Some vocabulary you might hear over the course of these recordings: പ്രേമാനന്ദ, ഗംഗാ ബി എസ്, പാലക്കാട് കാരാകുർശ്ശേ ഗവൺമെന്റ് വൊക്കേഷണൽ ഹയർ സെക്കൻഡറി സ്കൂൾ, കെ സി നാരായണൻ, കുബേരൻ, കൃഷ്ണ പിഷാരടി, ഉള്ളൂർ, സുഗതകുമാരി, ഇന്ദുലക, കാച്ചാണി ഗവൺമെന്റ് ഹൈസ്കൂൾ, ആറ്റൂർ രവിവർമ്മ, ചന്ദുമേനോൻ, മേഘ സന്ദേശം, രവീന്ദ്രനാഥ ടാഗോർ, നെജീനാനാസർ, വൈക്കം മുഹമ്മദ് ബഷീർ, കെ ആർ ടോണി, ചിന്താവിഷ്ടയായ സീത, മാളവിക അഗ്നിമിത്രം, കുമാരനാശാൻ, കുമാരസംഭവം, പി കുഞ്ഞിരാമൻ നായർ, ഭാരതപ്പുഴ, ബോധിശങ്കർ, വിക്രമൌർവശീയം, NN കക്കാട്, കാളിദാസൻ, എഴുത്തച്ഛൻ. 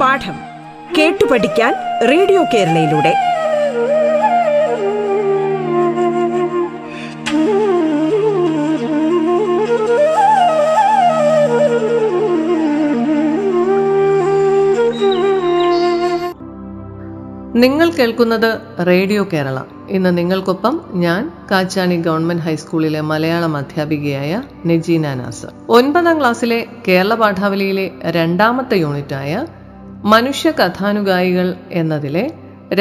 പാഠം കേട്ടു പഠിക്കാൻ റേഡിയോ കേരളയിലൂടെ നിങ്ങൾ കേൾക്കുന്നത് റേഡിയോ കേരള. ഇന്ന് നിങ്ങൾക്കൊപ്പം ഞാൻ കാച്ചാണി ഗവൺമെന്റ് ഹൈസ്കൂളിലെ മലയാളം അധ്യാപികയായ നെജീനാനാസർ. 9ാം ക്ലാസ്സിലെ കേരള പാഠാവലിയിലെ രണ്ടാമത്തെ യൂണിറ്റായ മനുഷ്യ കഥാനുഗായികൾ എന്നതിലെ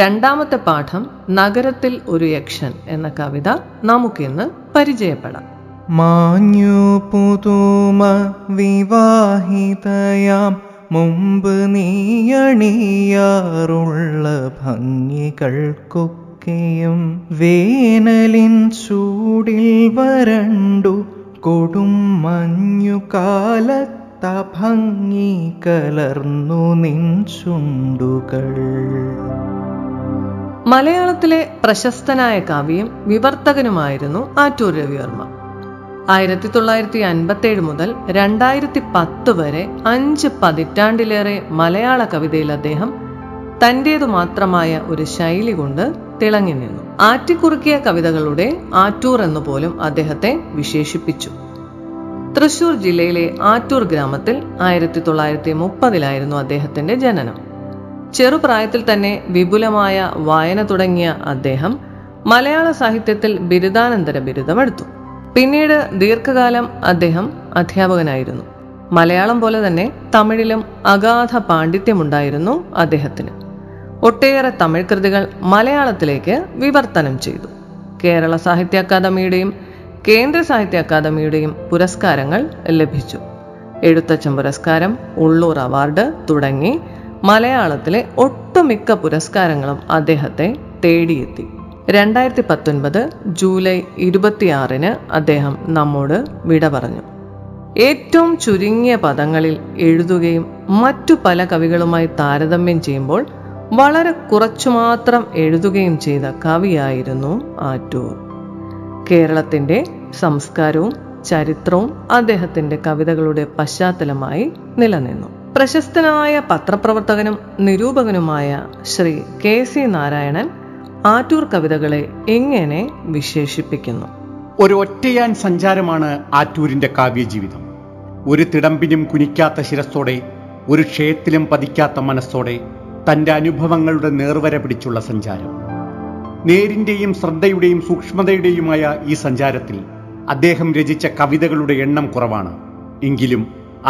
രണ്ടാമത്തെ പാഠം നഗരത്തിൽ ഒരു യക്ഷൻ എന്ന കവിത നമുക്കിന്ന് പരിചയപ്പെടാം. മാഞ്ഞു പുതുമ വിവാഹിതയാം മുമ്പ് നീയണിയാറുള്ള ഭംഗികൾക്കൊക്കെയും വേനലിൻ ചൂടിൽ വരണ്ടു കൊടും മഞ്ഞുകാലത്ത ഭംഗി കലർന്നു നിൻ ചുണ്ടുകൾ. മലയാളത്തിലെ പ്രശസ്തനായ കവിയും വിവർത്തകനുമായിരുന്നു ആറ്റൂർ രവിവർമ്മ. 1957 മുതൽ 2010 വരെ 5 പതിറ്റാണ്ടിലേറെ മലയാള കവിതയിൽ അദ്ദേഹം തൻ്റേതു മാത്രമായ ഒരു ശൈലി കൊണ്ട് തിളങ്ങി നിന്നു. ആറ്റിക്കുറുക്കിയ കവിതകളുടെ ആറ്റൂർ എന്നു പോലും അദ്ദേഹത്തെ വിശേഷിപ്പിച്ചു. തൃശൂർ ജില്ലയിലെ ആറ്റൂർ ഗ്രാമത്തിൽ 1930 അദ്ദേഹത്തിന്റെ ജനനം. ചെറുപ്രായത്തിൽ തന്നെ വിപുലമായ വായന തുടങ്ങിയ അദ്ദേഹം മലയാള സാഹിത്യത്തിൽ ബിരുദാനന്തര ബിരുദമെടുത്തു. പിന്നീട് ദീർഘകാലം അദ്ദേഹം അധ്യാപകനായിരുന്നു. മലയാളം പോലെ തന്നെ തമിഴിലും അഗാധ പാണ്ഡിത്യമുണ്ടായിരുന്നു അദ്ദേഹത്തിന്. ഒട്ടേറെ തമിഴ് കൃതികൾ മലയാളത്തിലേക്ക് വിവർത്തനം ചെയ്തു. കേരള സാഹിത്യ അക്കാദമിയുടെയും കേന്ദ്ര സാഹിത്യ അക്കാദമിയുടെയും പുരസ്കാരങ്ങൾ ലഭിച്ചു. എഴുത്തച്ഛൻ പുരസ്കാരം, ഉള്ളൂർ അവാർഡ് തുടങ്ങി മലയാളത്തിലെ ഒട്ടുമിക്ക പുരസ്കാരങ്ങളും അദ്ദേഹത്തെ തേടിയെത്തി. 2019 ജൂലൈ 26-ന് അദ്ദേഹം നമ്മോട് വിട പറഞ്ഞു. ഏറ്റവും ചുരുങ്ങിയ പദങ്ങളിൽ എഴുതുകയും മറ്റു പല കവികളുമായി താരതമ്യം ചെയ്യുമ്പോൾ വളരെ കുറച്ചു മാത്രം എഴുതുകയും ചെയ്ത കവിയായിരുന്നു ആറ്റൂർ. കേരളത്തിൻ്റെ സംസ്കാരവും ചരിത്രവും അദ്ദേഹത്തിൻ്റെ കവിതകളുടെ പശ്ചാത്തലമായി നിലനിന്നു. പ്രശസ്തനായ പത്രപ്രവർത്തകനും നിരൂപകനുമായ ശ്രീ കെ സി നാരായണൻ ആറ്റൂർ കവിതകളെ എങ്ങനെ വിശേഷിപ്പിക്കുന്നു? ഒരു ഒറ്റയാൻ സഞ്ചാരമാണ് ആറ്റൂരിൻ്റെ കാവ്യജീവിതം. ഒരു തിടമ്പിനും കുനിക്കാത്ത ശിരസ്സോടെ, ഒരു ക്ഷയത്തിലും പതിക്കാത്ത മനസ്സോടെ തൻ്റെ അനുഭവങ്ങളുടെ നേർവര പിടിച്ചുള്ള സഞ്ചാരം. നേരിൻ്റെയും ശ്രദ്ധയുടെയും സൂക്ഷ്മതയുടെയുമായ ഈ സഞ്ചാരത്തിൽ അദ്ദേഹം രചിച്ച കവിതകളുടെ എണ്ണം കുറവാണ്. എങ്കിലും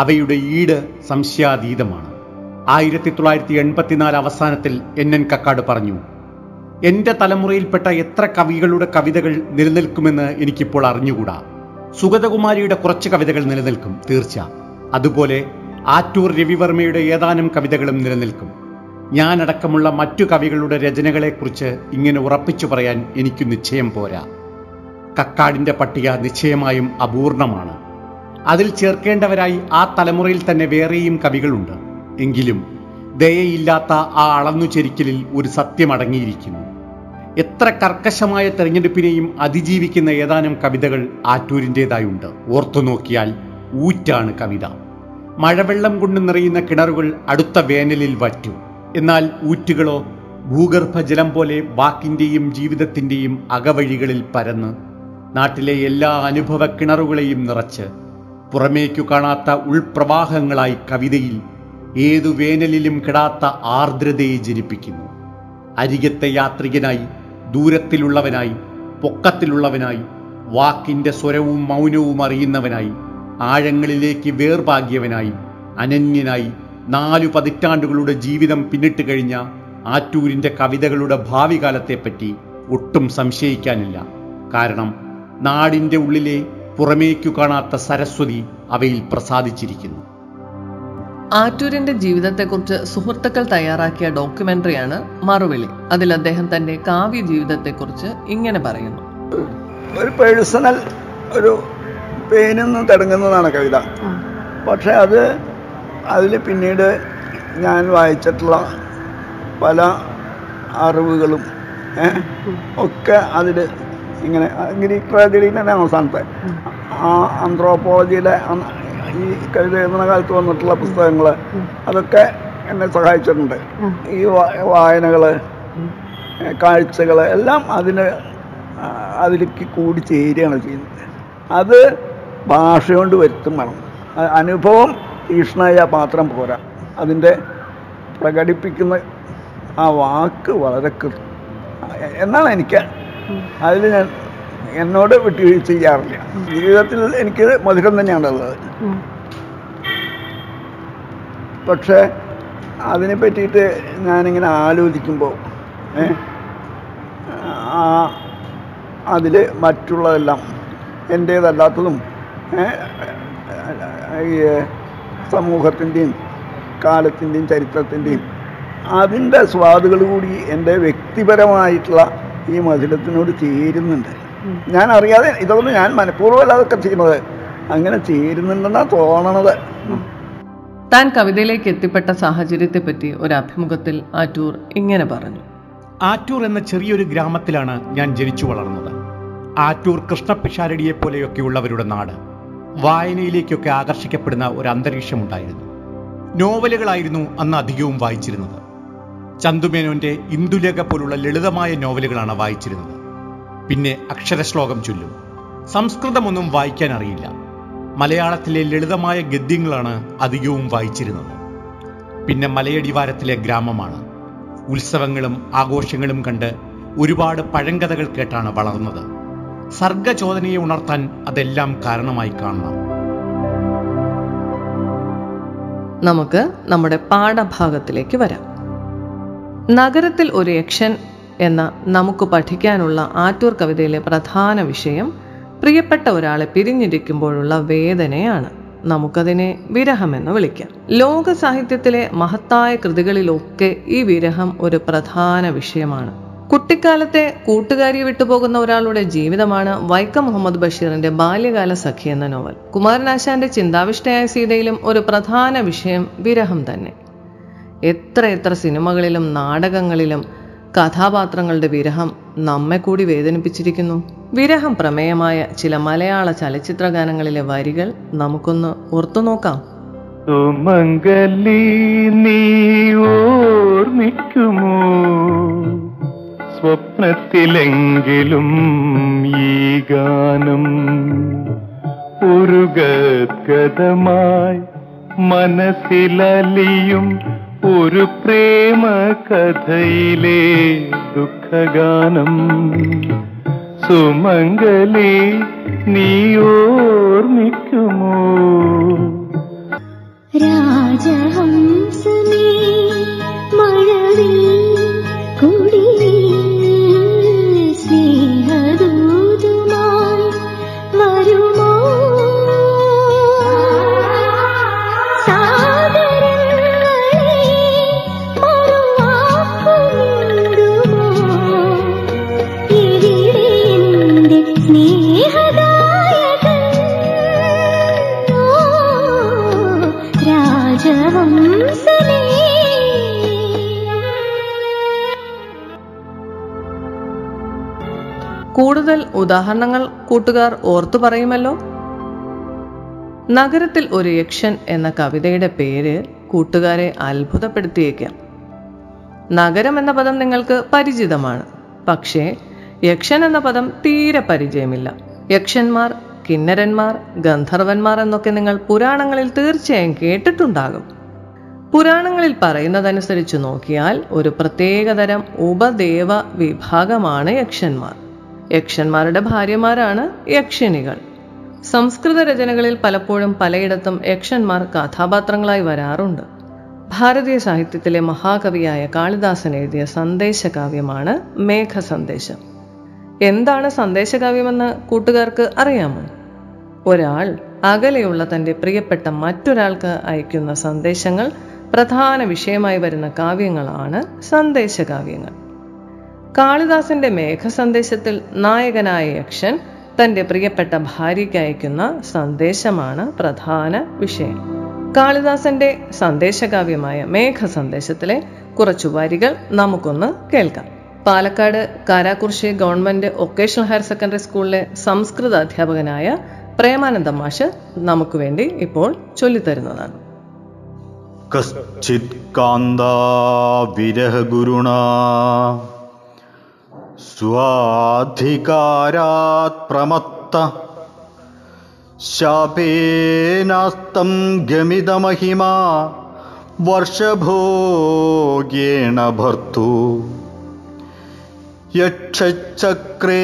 അവയുടെ ഈട് സംശയാതീതമാണ്. 1984 അവസാനത്തിൽ NN കക്കാട് പറഞ്ഞു, എൻ്റെ തലമുറയിൽപ്പെട്ട എത്ര കവികളുടെ കവിതകൾ നിലനിൽക്കുമെന്ന് എനിക്കിപ്പോൾ അറിഞ്ഞുകൂടാ. സുഗതകുമാരിയുടെ കുറച്ച് കവിതകൾ നിലനിൽക്കും തീർച്ച. അതുപോലെ ആറ്റൂർ രവിവർമ്മയുടെ ഏതാനും കവിതകളും നിലനിൽക്കും. ഞാനടക്കമുള്ള മറ്റു കവികളുടെ രചനകളെക്കുറിച്ച് ഇങ്ങനെ ഉറപ്പിച്ചു പറയാൻ എനിക്ക് നിശ്ചയം പോരാ. കക്കാടിൻ്റെ പട്ടിക നിശ്ചയമായും അപൂർണമാണ്. അതിൽ ചേർക്കേണ്ടവരായി ആ തലമുറയിൽ തന്നെ വേറെയും കവികളുണ്ട്. എങ്കിലും ദയയില്ലാത്ത ആ അളന്നു ചെരിക്കലിൽ ഒരു സത്യം അടങ്ങിയിരിക്കുന്നു. എത്ര കർക്കശമായ തെരഞ്ഞെടുപ്പിനെയും അതിജീവിക്കുന്ന ഏതാനും കവിതകൾ ആറ്റൂരിൻ്റേതായുണ്ട്. ഓർത്തു നോക്കിയാൽ ഊറ്റാണ് കവിത. മഴവെള്ളം കൊണ്ട് നിറയുന്ന കിണറുകൾ അടുത്ത വേനലിൽ വറ്റും. എന്നാൽ ഊറ്റുകളോ ഭൂഗർഭജലം പോലെ വാക്കിൻ്റെയും ജീവിതത്തിൻ്റെയും അകവഴികളിൽ പരന്ന് നാട്ടിലെ എല്ലാ അനുഭവ കിണറുകളെയും നിറച്ച് പുറമേക്കു കാണാത്ത ഉൾപ്രവാഹങ്ങളായി കവിതയിൽ ഏതു വേനലിലും കിടാത്ത ആർദ്രതയെ ജനിപ്പിക്കുന്നു. അരികത്തെ യാത്രികനായി, ദൂരത്തിലുള്ളവനായി, പൊക്കത്തിലുള്ളവനായി, വാക്കിൻ്റെ സ്വരവും മൗനവും അറിയുന്നവനായി, ആഴങ്ങളിലേക്ക് വേർപാകിയവനായി, അനന്യനായി 4 പതിറ്റാണ്ടുകളുടെ ജീവിതം പിന്നിട്ട് കഴിഞ്ഞ ആറ്റൂരിൻ്റെ കവിതകളുടെ ഭാവി കാലത്തെപ്പറ്റി ഒട്ടും സംശയിക്കാനില്ല. കാരണം നാടിൻ്റെ ഉള്ളിലെ പുറമേക്കു കാണാത്ത സരസ്വതി അവയിൽ പ്രസാദിച്ചിരിക്കുന്നു. ആറ്റൂരിന്റെ ജീവിതത്തെക്കുറിച്ച് സുഹൃത്തുക്കൾ തയ്യാറാക്കിയ ഡോക്യുമെന്ററിയാണ് മറുവിളി. അതിൽ അദ്ദേഹം തന്റെ കാവ്യ ജീവിതത്തെക്കുറിച്ച് ഇങ്ങനെ പറയുന്നു. ഒരു പേഴ്സണൽ ഒരു പേനിന്ന് തുടങ്ങുന്നതാണ് കവിത. പക്ഷെ അതിൽ പിന്നീട് ഞാൻ വായിച്ചിട്ടുള്ള പല അറിവുകളും ഒക്കെ അതിൽ ഇങ്ങനെ ഗ്രീക്ക് ട്രാജഡിയിൽ തന്നെ അവസാനത്തെ ആ ആന്ത്രോപോളജിയിലെ ഈ കവിതയെഴുതുന്ന കാലത്ത് വന്നിട്ടുള്ള പുസ്തകങ്ങൾ അതൊക്കെ എന്നെ സഹായിച്ചിട്ടുണ്ട്. ഈ വായനകൾ, കാഴ്ചകൾ എല്ലാം അതിലേക്ക് കൂടി ചേരുകയാണ് ചെയ്യുന്നത്. അത് ഭാഷ കൊണ്ട് വരുത്തും വേണം. അനുഭവം തീഷ്ണമായ പാത്രം പോരാ, അതിൻ്റെ പ്രകടിപ്പിക്കുന്ന ആ വാക്ക് വളരെ എന്നാണ് എനിക്ക് അതിൽ ഞാൻ എന്നോട് വിട്ടുവീഴ്ച ചെയ്യാറില്ല. ജീവിതത്തിൽ എനിക്ക് മധുരം തന്നെയാണുള്ളത്. പക്ഷേ അതിനെ പറ്റിയിട്ട് ഞാനിങ്ങനെ ആലോചിക്കുമ്പോൾ അതിൽ മറ്റുള്ളതെല്ലാം എൻ്റേതല്ലാത്തതും ഈ സമൂഹത്തിൻ്റെയും കാലത്തിൻ്റെയും ചരിത്രത്തിൻ്റെയും അതിൻ്റെ സ്വാദുകൾ കൂടി എൻ്റെ വ്യക്തിപരമായിട്ടുള്ള ഈ മധുരത്തിനോട് ചേരുന്നുണ്ട്. ഞാൻ അറിയാതെ ഇതൊന്നും ഞാൻ മനഃപൂർവ്വമല്ല അതൊക്കെ ചെയ്യുന്നത്, അങ്ങനെ ചേരുന്നുണ്ടെന്നാണ് തോന്നണത്. താൻ കവിതയിലേക്ക് എത്തിപ്പെട്ട സാഹചര്യത്തെപ്പറ്റി ഒരു അഭിമുഖത്തിൽ ആറ്റൂർ ഇങ്ങനെ പറഞ്ഞു. ആറ്റൂർ എന്ന ചെറിയൊരു ഗ്രാമത്തിലാണ് ഞാൻ ജനിച്ചു വളർന്നത്. ആറ്റൂർ കൃഷ്ണ പിഷാരടിയെ പോലെയൊക്കെയുള്ളവരുടെ നാട്. വായനയിലേക്കൊക്കെ ആകർഷിക്കപ്പെടുന്ന ഒരു അന്തരീക്ഷമുണ്ടായിരുന്നു. നോവലുകളായിരുന്നു അന്ന് അധികവും വായിച്ചിരുന്നത്. ചന്ദുമേനോൻ്റെ ഇന്ദുലക പോലുള്ള ലളിതമായ നോവലുകളാണ് വായിച്ചിരുന്നത്. പിന്നെ അക്ഷരശ്ലോകം ചൊല്ലും. സംസ്കൃതമൊന്നും വായിക്കാൻ അറിയില്ല. മലയാളത്തിലെ ലളിതമായ ഗദ്യങ്ങളാണ് അധികവും വായിച്ചിരുന്നത്. പിന്നെ മലയടിവാരത്തിലെ ഗ്രാമമാണ്. ഉത്സവങ്ങളും ആഘോഷങ്ങളും കണ്ട് ഒരുപാട് പഴങ്കഥകൾ കേട്ടാണ് വളർന്നത്. സർഗചോദനയെ ഉണർത്താൻ അതെല്ലാം കാരണമായി കാണണം. നമുക്ക് നമ്മുടെ പാഠഭാഗത്തിലേക്ക് വരാം. നഗരത്തിൽ ഒരു യക്ഷൻ എന്ന നമുക്ക് പഠിക്കാനുള്ള ആറ്റൂർ കവിതയിലെ പ്രധാന വിഷയം പ്രിയപ്പെട്ട ഒരാളെ പിരിഞ്ഞിരിക്കുമ്പോഴുള്ള വേദനയാണ്. നമുക്കതിനെ വിരഹമെന്ന് വിളിക്കാം. ലോക സാഹിത്യത്തിലെ മഹത്തായ കൃതികളിലൊക്കെ ഈ വിരഹം ഒരു പ്രധാന വിഷയമാണ്. കുട്ടിക്കാലത്തെ കൂട്ടുകാരിയെ വിട്ടുപോകുന്ന ഒരാളുടെ ജീവിതമാണ് വൈക്കം മുഹമ്മദ് ബഷീറിന്റെ ബാല്യകാലസഖി എന്ന നോവൽ. കുമാരനാശാന്റെ ചിന്താവിഷ്ടയായ സീതയിലും ഒരു പ്രധാന വിഷയം വിരഹം തന്നെ. എത്ര സിനിമകളിലും നാടകങ്ങളിലും കഥാപാത്രങ്ങളുടെ വിരഹം നമ്മെ കൂടി വേദനിപ്പിച്ചിരിക്കുന്നു. വിരഹം പ്രമേയമായ ചില മലയാള ചലച്ചിത്ര ഗാനങ്ങളിലെ വരികൾ നമുക്കൊന്ന് ഓർത്തുനോക്കാം. സ്വപ്നത്തിലെങ്കിലും ഈ ഗാനം ഒരു ഗദ്ഗതമായി മനസ്സിലലിയും ഒരു പ്രേമ കഥയിലെ ദുഃഖഗാനം. സുമംഗലി നീ ഓർമ്മിക്കുമോ രാജഹംസനേ മഴവിൽ കുടിലേ സ്നേഹദൂതുമായി വരുമോ കൂടുതൽ ഉദാഹരണങ്ങൾ കൂട്ടുകാർ ഓർത്തു പറയുമല്ലോ. നഗരത്തിൽ ഒരു യക്ഷൻ എന്ന കവിതയുടെ പേര് കൂട്ടുകാരെ അത്ഭുതപ്പെടുത്തിയേക്കാം. നഗരം എന്ന പദം നിങ്ങൾക്ക് പരിചിതമാണ്, പക്ഷേ യക്ഷൻ എന്ന പദം തീരെ പരിചയമില്ല. യക്ഷന്മാർ, കിന്നരന്മാർ, ഗന്ധർവന്മാർ എന്നൊക്കെ നിങ്ങൾ പുരാണങ്ങളിൽ തീർച്ചയായും കേട്ടിട്ടുണ്ടാകും. പുരാണങ്ങളിൽ പറയുന്നതനുസരിച്ച് നോക്കിയാൽ ഒരു പ്രത്യേകതരം ഉപദേവ വിഭാഗമാണ് യക്ഷന്മാർ. യക്ഷന്മാരുടെ ഭാര്യമാരാണ് യക്ഷിണികൾ. സംസ്കൃത രചനകളിൽ പലപ്പോഴും പലയിടത്തും യക്ഷന്മാർ കഥാപാത്രങ്ങളായി വരാറുണ്ട്. ഭാരതീയ സാഹിത്യത്തിലെ മഹാകവിയായ കാളിദാസൻ എഴുതിയ സന്ദേശകാവ്യമാണ് മേഘ സന്ദേശം. എന്താണ് സന്ദേശകാവ്യമെന്ന് കൂട്ടുകാർക്ക് അറിയാമോ? ഒരാൾ അകലെയുള്ള തൻ്റെ പ്രിയപ്പെട്ട മറ്റൊരാൾക്ക് അയക്കുന്ന സന്ദേശങ്ങൾ പ്രധാന വിഷയമായി വരുന്ന കാവ്യങ്ങളാണ് സന്ദേശകാവ്യങ്ങൾ. കാളിദാസന്റെ മേഘസന്ദേശത്തിൽ നായകനായ യക്ഷൻ തൻ്റെ പ്രിയപ്പെട്ട ഭാര്യയ്ക്ക് അയക്കുന്ന സന്ദേശമാണ് പ്രധാന വിഷയം. കാളിദാസന്റെ സന്ദേശകാവ്യമായ മേഘസന്ദേശത്തിലെ കുറച്ചു വരികൾ നമുക്കൊന്ന് കേൾക്കാം. Palakkad Karakurissi government vocational higher secondary സ്കൂളിലെ സംസ്കൃത അധ്യാപകനായ പ്രേമാനന്ദ മാഷ് നമുക്ക് വേണ്ടി ഇപ്പോൾ ചൊല്ലിത്തരുന്നതാണ്. കശ്ചിത് കാന്താ വിരഹഗുരുണാ സ്വാധികാരാത് പ്രമത്ത ശാപേനാസ്തം ഗമിതമഹിമാ വർഷഭോഗേണ ഭർത്തു യക്ഷചക്രേ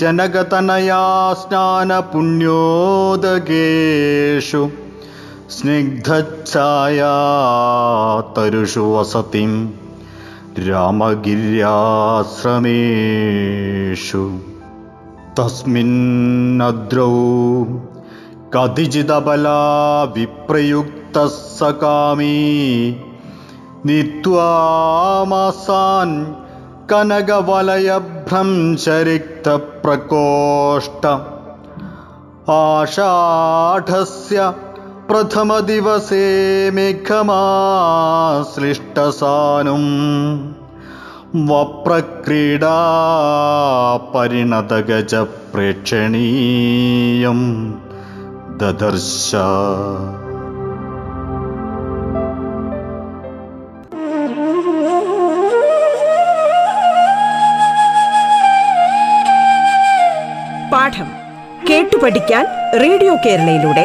ജനകതനയാ സ്നാനപുണ്യോദകേഷു സ്നിഗ്ധഛായാ തരുഷു വസതിം രാമഗിര്യാശ്രമേഷു തസ്മിന്നദ്രൗ കതിചിദബലാ വിപ്രയുക്തഃ സകാമീ നീത്വാമാസാൻ കനകവലയഭ്രംശരിക്തപ്രകോഷ്ഠ ആഷാഢസ്യ പ്രഥമദിവസേ മേഘമാശ്ലിഷ്ടസാനും വപ്രക്രീഡാ പരിണതഗജ പ്രേക്ഷണീയം ദദർശ. പാഠം കേട്ടു പഠിക്കാൻ റേഡിയോ കേരളയിലൂടെ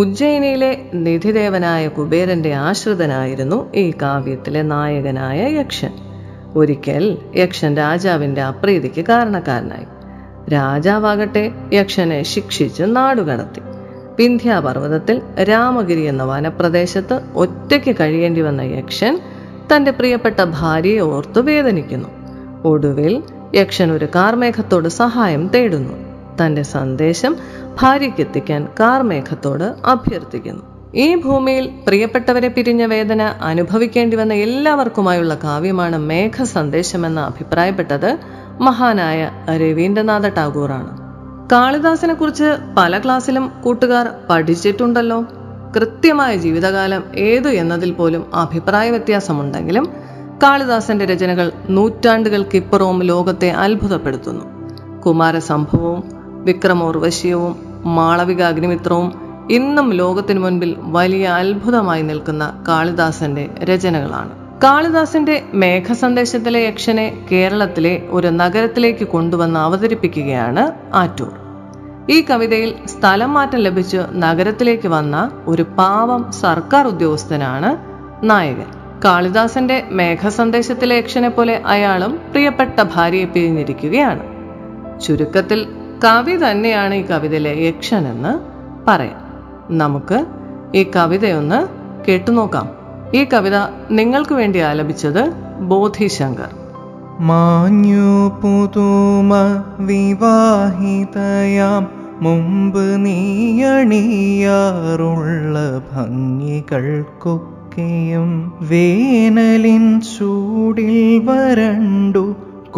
ഉജ്ജയിനിയിലെ നിധിദേവനായ കുബേരന്റെ ആശ്രിതനായിരുന്നു ഈ കാവ്യത്തിലെ നായകനായ യക്ഷൻ. ഒരിക്കൽ യക്ഷൻ രാജാവിന്റെ അപ്രീതിക്ക് കാരണക്കാരനായി. രാജാവാകട്ടെ യക്ഷനെ ശിക്ഷിച്ച് നാടുകടത്തി. വിന്ധ്യാപർവ്വതത്തിൽ രാമഗിരി എന്ന വനപ്രദേശത്ത് ഒറ്റയ്ക്ക് കഴിയേണ്ടി വന്ന യക്ഷൻ തൻ്റെ പ്രിയപ്പെട്ട ഭാര്യയെ ഓർത്തു വേദനിക്കുന്നു. ഒടുവിൽ യക്ഷൻ ഒരു കാർമേഘത്തോട് സഹായം തേടുന്നു. തൻ്റെ സന്ദേശം ഭാര്യയ്ക്കെത്തിക്കാൻ കാർമേഘത്തോട് അഭ്യർത്ഥിക്കുന്നു. ഈ ഭൂമിയിൽ പ്രിയപ്പെട്ടവരെ പിരിഞ്ഞ വേദന അനുഭവിക്കേണ്ടി വന്ന എല്ലാവർക്കുമായുള്ള കാവ്യമാണ് മേഘ സന്ദേശമെന്ന് അഭിപ്രായപ്പെട്ടത് മഹാനായ രവീന്ദ്രനാഥ ടാഗോറാണ്. കാളിദാസനെ കുറിച്ച് പല ക്ലാസ്സിലും കൂട്ടുകാർ പഠിച്ചിട്ടുണ്ടല്ലോ. കൃത്യമായ ജീവിതകാലം ഏത് എന്നതിൽ പോലും അഭിപ്രായ വ്യത്യാസമുണ്ടെങ്കിലും കാളിദാസന്റെ രചനകൾ നൂറ്റാണ്ടുകൾക്കിപ്പുറവും ലോകത്തെ അത്ഭുതപ്പെടുത്തുന്നു. കുമാരസംഭവവും വിക്രമൌർവശീയവും മാളവിക അഗ്നിമിത്രവും ഇന്നും ലോകത്തിനു മുൻപിൽ വലിയ അത്ഭുതമായി നിൽക്കുന്ന കാളിദാസന്റെ രചനകളാണ്. കാളിദാസന്റെ മേഘ സന്ദേശത്തിലെ യക്ഷനെ കേരളത്തിലെ ഒരു നഗരത്തിലേക്ക് കൊണ്ടുവന്ന് അവതരിപ്പിക്കുകയാണ് ആറ്റൂർ. ഈ കവിതയിൽ സ്ഥലം മാറ്റം ലഭിച്ച് നഗരത്തിലേക്ക് വന്ന ഒരു പാവം സർക്കാർ ഉദ്യോഗസ്ഥനാണ് നായകൻ. കാളിദാസന്റെ മേഘ സന്ദേശത്തിലെ യക്ഷനെ പോലെ അയാളും പ്രിയപ്പെട്ട ഭാര്യയെ പിരിഞ്ഞിരിക്കുകയാണ്. ചുരുക്കത്തിൽ കവി തന്നെയാണ് ഈ കവിതയിലെ യക്ഷൻ എന്ന് പറയാം. നമുക്ക് ഈ കവിതയൊന്ന് കേട്ടുനോക്കാം. ഈ കവിത നിങ്ങൾക്ക് വേണ്ടി ആലപിച്ചത് ബോധിശങ്കർ. മാഞ്ഞു പുതുമ വിവാഹിതയാം മുമ്പ് നീയണിയാറുള്ള ഭംഗികൾക്കൊക്കെയും വേനലിൻ ചൂടിൽ വരണ്ടു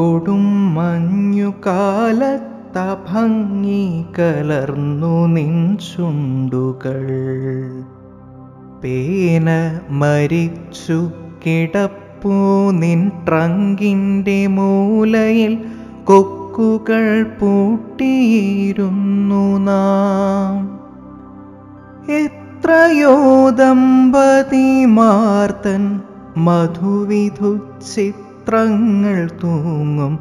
കൊടും മഞ്ഞു കാലത്ത ഭംഗി കലർന്നു നിൻ ചുണ്ടുകൾ പേന മരിച്ചു കിടപ്പൂ നിൻ ട്രങ്കിൻ്റെ മൂലയിൽ കൊക്കുകൾ പൂട്ടിയിരുന്നു നാം. എത്രയോ ദമ്പതിമാർത്തൻ മധുവിധുച്ചിത്രങ്ങൾ തൂങ്ങും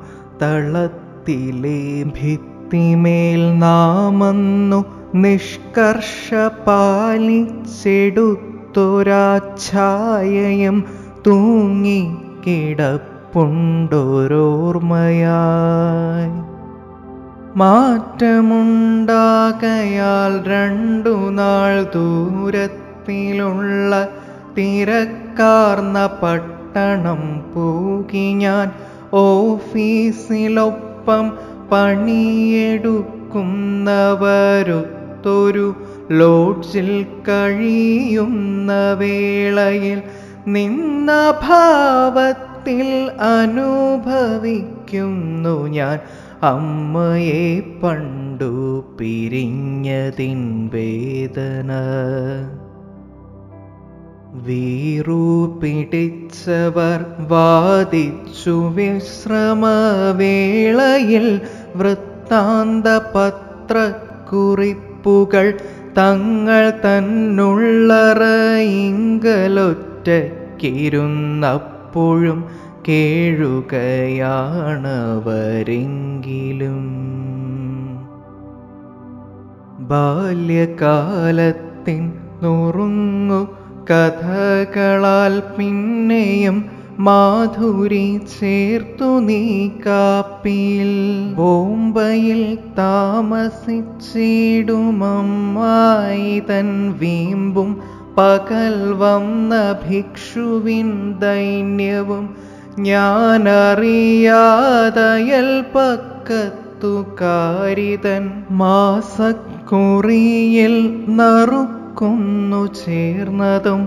തളത്തിലെ ഭിത്തിമേൽ നാമെന്നു നിഷ്കർഷ പാലിച്ചെടുത്തു യും തൂങ്ങിക്കിടപ്പുണ്ടോരോർമ്മയായി മാറ്റമുണ്ടാകയാൽ രണ്ടു നാൾ ദൂരത്തിലുള്ള തിരക്കാർന്ന പട്ടണം പോകി ഞാൻ ഓഫീസിലൊപ്പം പണിയെടുക്കുന്നവരൊത്തൊരു ലോഡ്ജിൽ കഴിയുന്ന വേളയിൽ നിന്ന ഭാവത്തിൽ അനുഭവിക്കുന്നു ഞാൻ അമ്മയെ പണ്ടു പിരിഞ്ഞതിൻ വേദന. വീറു പിടിച്ചവർ വാദിച്ചു വിശ്രമവേളയിൽ വൃത്താന്ത പത്രക്കുറിപ്പുകൾ തങ്ങൾ തന്നുള്ളറയിങ്കലൊറ്റക്കിരുന്നപ്പോഴും കേഴുകയാണവരെങ്കിലും. ബാല്യകാലത്തിൻ നുറുങ്ങു കഥകളാൽ പിന്നെയും മാധുരി ചേർത്തു നീ കാപ്പിൽ. ബോംബെയിൽ താമസിച്ചിടുമമ്മായി തൻ വീമ്പും പകൽ വന്ന ഭിക്ഷുവിൻ ദൈന്യവും ഞാനറിയാതയൽ പക്കത്തുകാരിതൻ മാസക്കുറിയിൽ നറുക്കുന്നു ചേർന്നതും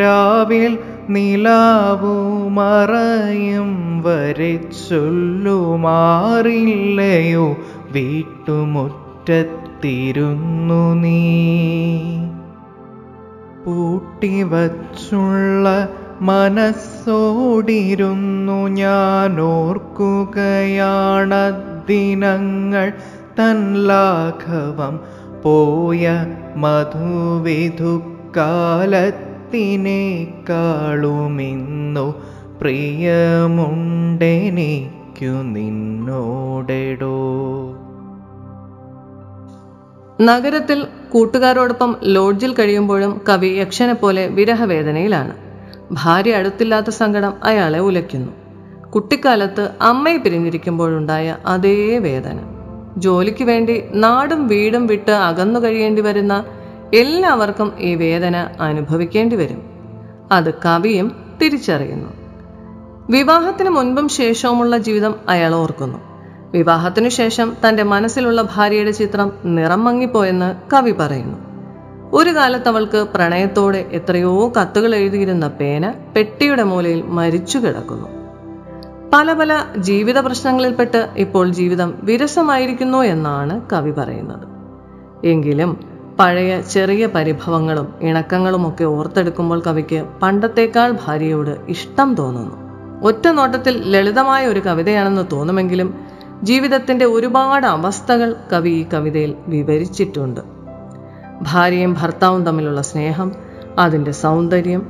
രാവിൽ നിലാവു മറയും വരെ ചൊല്ലു മാറില്ലയോ വീട്ടുമുറ്റത്തിരുന്നു നീ. പൂട്ടിവച്ചുള്ള മനസ്സോടിരുന്നു ഞാനോർക്കുകയാണ് ദിനങ്ങൾ തൻ ലാഘവം പോയ മധുവിധുക്കാലത്ത് ത്തിനേക്കാളുമിന്നു പ്രിയമുണ്ടെനിക്കു നിന്നോടെടോ. നഗരത്തിൽ കൂട്ടുകാരോടൊപ്പം ലോഡ്ജിൽ കഴിയുമ്പോഴും കവി യക്ഷനെപ്പോലെ വിരഹവേദനയിലാണ്. ഭാര്യ അടുത്തില്ലാത്ത സങ്കടം അയാളെ ഉലയ്ക്കുന്നു. കുട്ടിക്കാലത്ത് അമ്മയെ പിരിഞ്ഞിരിക്കുമ്പോഴുണ്ടായ അതേ വേദന. ജോലിക്ക് വേണ്ടി നാടും വീടും വിട്ട് അകന്നു കഴിയേണ്ടി വരുന്ന എല്ലാവർക്കും ഈ വേദന അനുഭവിക്കേണ്ടി വരും. അത് കവിയും തിരിച്ചറിയുന്നു. വിവാഹത്തിന് മുൻപും ശേഷവുമുള്ള ജീവിതം അയാൾ ഓർക്കുന്നു. വിവാഹത്തിനു ശേഷം തൻ്റെ മനസ്സിലുള്ള ഭാര്യയുടെ ചിത്രം നിറം മങ്ങിപ്പോയെന്ന് കവി പറയുന്നു. ഒരു കാലത്ത് അവൾക്ക് പ്രണയത്തോടെ എത്രയോ കത്തുകൾ എഴുതിയിരുന്ന പേന പെട്ടിയുടെ മൂലയിൽ മരിച്ചു കിടക്കുന്നു. പല പല ജീവിത പ്രശ്നങ്ങളിൽപ്പെട്ട് ഇപ്പോൾ ജീവിതം വിരസമായിരിക്കുന്നു എന്നാണ് കവി പറയുന്നത്. എങ്കിലും പഴയ ചെറിയ പരിഭവങ്ങളും ഇണക്കങ്ങളുമൊക്കെ ഓർത്തെടുക്കുമ്പോൾ കവിക്ക് പണ്ടത്തേക്കാൾ ഭാര്യയോട് ഇഷ്ടം തോന്നുന്നു. ഒറ്റ നോട്ടത്തിൽ ലളിതമായ ഒരു കവിതയാണെന്ന് തോന്നുമെങ്കിലും ജീവിതത്തിൻ്റെ ഒരുപാട് അവസ്ഥകൾ കവി ഈ കവിതയിൽ വിവരിച്ചിട്ടുണ്ട്. ഭാര്യയും ഭർത്താവും തമ്മിലുള്ള സ്നേഹം, അതിൻ്റെ സൗന്ദര്യം,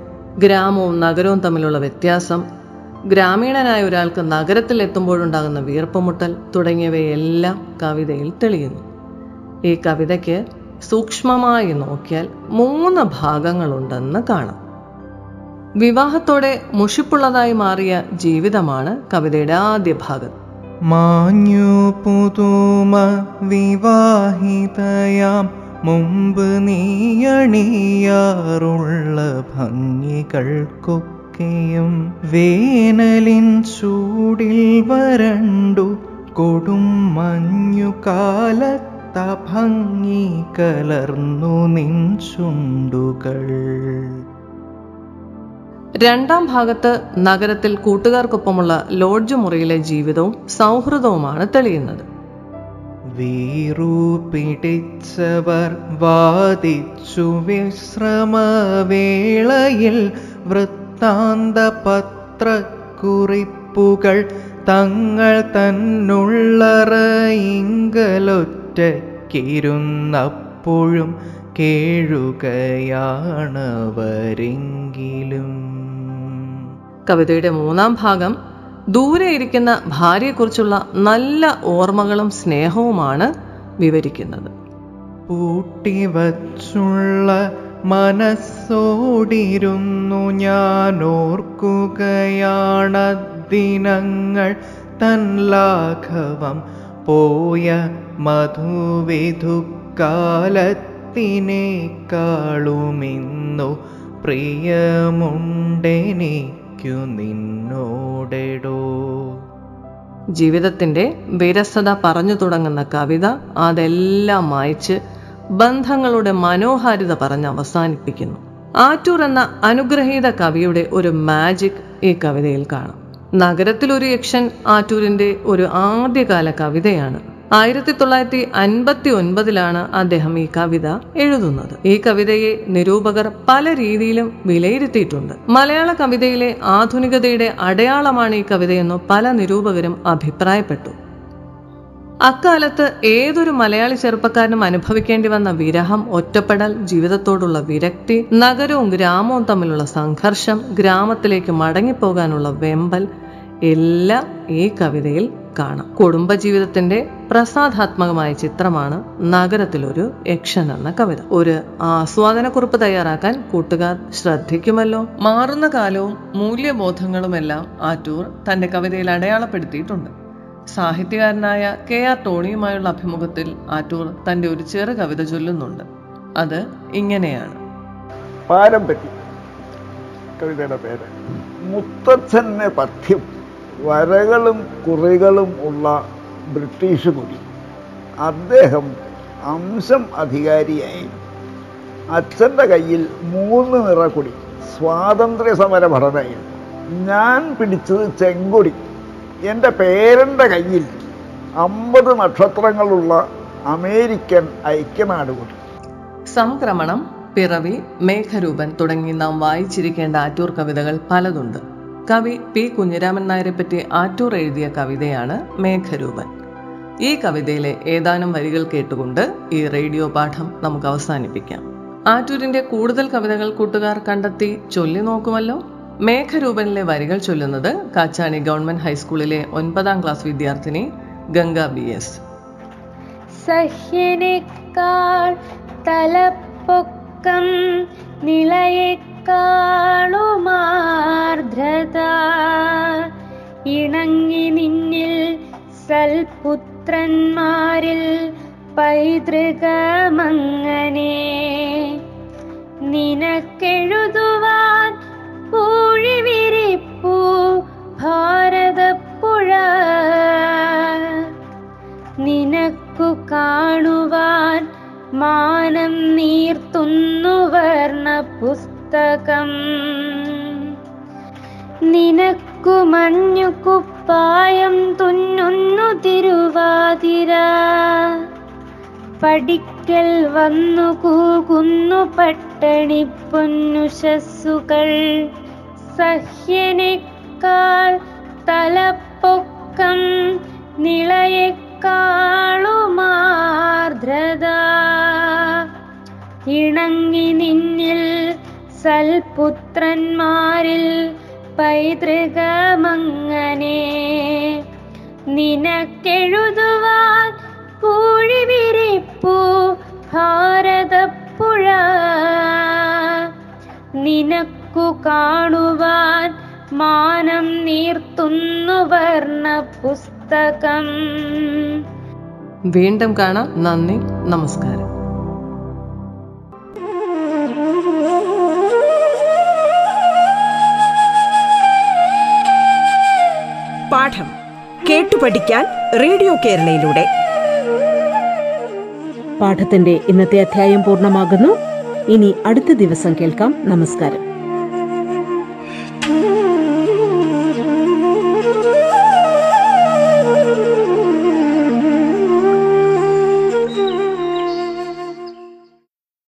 ഗ്രാമവും നഗരവും തമ്മിലുള്ള വ്യത്യാസം, ഗ്രാമീണനായ ഒരാൾക്ക് നഗരത്തിൽ എത്തുമ്പോഴുണ്ടാകുന്ന വീർപ്പുമുട്ടൽ തുടങ്ങിയവയെല്ലാം കവിതയിൽ തെളിയുന്നു. ഈ കവിതയ്ക്ക് സൂക്ഷ്മമായി നോക്കിയാൽ 3 ഭാഗങ്ങളുണ്ടെന്ന് കാണാം. വിവാഹത്തോടെ മുഷിപ്പുള്ളതായി മാറിയ ജീവിതമാണ് കവിതയുടെ ആദ്യ ഭാഗം. മാഞ്ഞു പുതുമ വിവാഹിതയാം മുമ്പ് നീയണിയാറുള്ള ഭംഗികൾക്കൊക്കെയും വേനലിൻ ചൂടിൽ വരണ്ടു കൊടും മഞ്ഞുകാലത്ത് ഭംഗി കലർന്നു നിൻ ചുണ്ടുകൾ. രണ്ടാം ഭാഗത്ത് നഗരത്തിൽ കൂട്ടുകാർക്കൊപ്പമുള്ള ലോഡ്ജ് മുറിയിലെ ജീവിതവും സൗഹൃദവുമാണ് തെളിയുന്നത്. വീറു പിടിച്ചവർ വാദിച്ചു വിശ്രമവേളയിൽ വൃത്താന്ത പത്രക്കുറിപ്പുകൾ തങ്ങൾ തന്നുള്ളറയിങ്കലൊറ്റക്കിരുന്നപ്പോഴും കേഴുകയാണവരെങ്കിലും. കവിതയുടെ മൂന്നാം ഭാഗം ദൂരെ ഇരിക്കുന്ന ഭാര്യയെക്കുറിച്ചുള്ള നല്ല ഓർമ്മകളും സ്നേഹവുമാണ് വിവരിക്കുന്നത്. പൂട്ടിവച്ചുള്ള മനസ്സോടിരുന്നു ഞാനോർക്കുകയാണ് ദിനങ്ങൾ തൻ ലാഘവം പോയ മധുവിധുക്കാലത്തിനേക്കാളുമിന്നു പ്രിയമുണ്ടെനിക്കു നിന്നോടെടോ. ജീവിതത്തിൻ്റെ വിരസത പറഞ്ഞു തുടങ്ങുന്ന കവിത അതെല്ലാം മായ്ച്ച് ബന്ധങ്ങളുടെ മനോഹാരിത പറഞ്ഞ് അവസാനിപ്പിക്കുന്നു. ആറ്റൂർ എന്ന അനുഗ്രഹീത കവിയുടെ ഒരു മാജിക് ഈ കവിതയിൽ കാണാം. നഗരത്തിലൊരു യക്ഷൻ ആറ്റൂരിൻ്റെ ഒരു ആദ്യകാല കവിതയാണ്. 1959 അദ്ദേഹം ഈ കവിത എഴുതുന്നത്. ഈ കവിതയെ നിരൂപകർ പല രീതിയിലും വിലയിരുത്തിയിട്ടുണ്ട്. മലയാള കവിതയിലെ ആധുനികതയുടെ അടയാളമാണ് ഈ കവിതയെന്ന് പല നിരൂപകരും അഭിപ്രായപ്പെട്ടു. അക്കാലത്ത് ഏതൊരു മലയാളി ചെറുപ്പക്കാരനും അനുഭവിക്കേണ്ടി വന്ന വിരഹം, ഒറ്റപ്പെടൽ, ജീവിതത്തോടുള്ള വിരക്തി, നഗരവും ഗ്രാമവും തമ്മിലുള്ള സംഘർഷം, ഗ്രാമത്തിലേക്ക് മടങ്ങിപ്പോകാനുള്ള വെമ്പൽ എല്ലാം ഈ കവിതയിൽ കാണാം. കുടുംബജീവിതത്തിന്റെ പ്രസാദാത്മകമായ ചിത്രമാണ് നഗരത്തിലൊരു യക്ഷൻ എന്ന കവിത. ഒരു ആസ്വാദനക്കുറിപ്പ് തയ്യാറാക്കാൻ കൂട്ടുകാർ ശ്രദ്ധിക്കുമല്ലോ. മാറുന്ന കാലവും മൂല്യബോധങ്ങളുമെല്ലാം ആറ്റൂർ തന്റെ കവിതയിൽ അടയാളപ്പെടുത്തിയിട്ടുണ്ട്. സാഹിത്യകാരനായ കെ ആർ ടോണിയുമായുള്ള അഭിമുഖത്തിൽ ആറ്റൂർ തന്റെ ഒരു ചെറു കവിത ചൊല്ലുന്നുണ്ട്. അത് ഇങ്ങനെയാണ്. കവിതയുടെ പേര് മുത്തച്ഛന്റെ പഥ്യം. വരകളും കുറികളും ഉള്ള ബ്രിട്ടീഷ് കുടി. അദ്ദേഹം അംശം അധികാരിയായി. അച്ഛൻ്റെ കയ്യിൽ 3 നിറക്കൊടി. സ്വാതന്ത്ര്യ സമര ഭടനായി. ഞാൻ പിടിച്ചത് ചെങ്കൊടി. എൻ്റെ പേരൻ്റെ കയ്യിൽ 50 നക്ഷത്രങ്ങളുള്ള അമേരിക്കൻ ഐക്യനാടുകൊടി. സംക്രമണം, പിറവി, മേഘരൂപൻ തുടങ്ങി നാം വായിച്ചിരിക്കേണ്ട ആറ്റൂർ കവിതകൾ പലതുണ്ട്. കവി പി കുഞ്ഞിരാമൻ നായരെ പറ്റി ആറ്റൂർ എഴുതിയ കവിതയാണ് മേഘരൂപൻ. ഈ കവിതയിലെ ഏതാനും വരികൾ കേട്ടുകൊണ്ട് ഈ റേഡിയോ പാഠം നമുക്ക് അവസാനിപ്പിക്കാം. ആറ്റൂരിന്റെ കൂടുതൽ കവിതകൾ കൂട്ടുകാർ കണ്ടെത്തി ചൊല്ലി നോക്കുമല്ലോ. മേഘരൂപനിലെ വരികൾ ചൊല്ലുന്നത് കാച്ചാണി ഗവൺമെന്റ് ഹൈസ്കൂളിലെ 9th ക്ലാസ് വിദ്യാർത്ഥിനി ഗംഗാ ബി എസ്. സഹ്യനേക്കാൾ തലപ്പൊക്കം നിലയേക്കാളുമാർദ്രത ഇണങ്ങി നിന്നിൽ സൽപുത്രന്മാരിൽ പൈതൃകമങ്ങനെ നിനക്കെഴുതുവാൻ പൂഴിവിരിപ്പൂ ഭാരതപ്പുഴ നിനക്കു കാണുവാൻ മാനം നീർത്തുന്നു വർണ്ണപുസ്തകം നിനക്കു മഞ്ഞുക്കുപ്പായം തുന്നുന്നു തിരുവാതിര പടിക്കൽ വന്നു കൂകുന്നു പട്ടണി പൊന്നുശസ്സുകൾ സഹ്യനേക്കാൾ തലപ്പൊക്കം നിളയെക്കാളുമാർദ്രത ഇണങ്ങി നിന്നിൽ സൽപുത്രന്മാരിൽ പൈതൃകമങ്ങനെ നിനക്കെഴുതുവാൻ പൂഴിവിരിപ്പൂ ഭാരതപ്പുഴ നിനക്കു കാണുവാൻ മാനം നീർത്തുന്നു വർണ്ണപുസ്തകം. വീണ്ടും കാണാം. നന്ദി, നമസ്കാരം. പാഠം കേട്ടുപഠിക്കാൻ റേഡിയോ കേരളയിലൂടെ പാഠത്തിന്റെ ഇന്നത്തെ അധ്യായം പൂർണ്ണമാകുന്നു. ഇനി അടുത്ത ദിവസം കേൾക്കാം. നമസ്കാരം.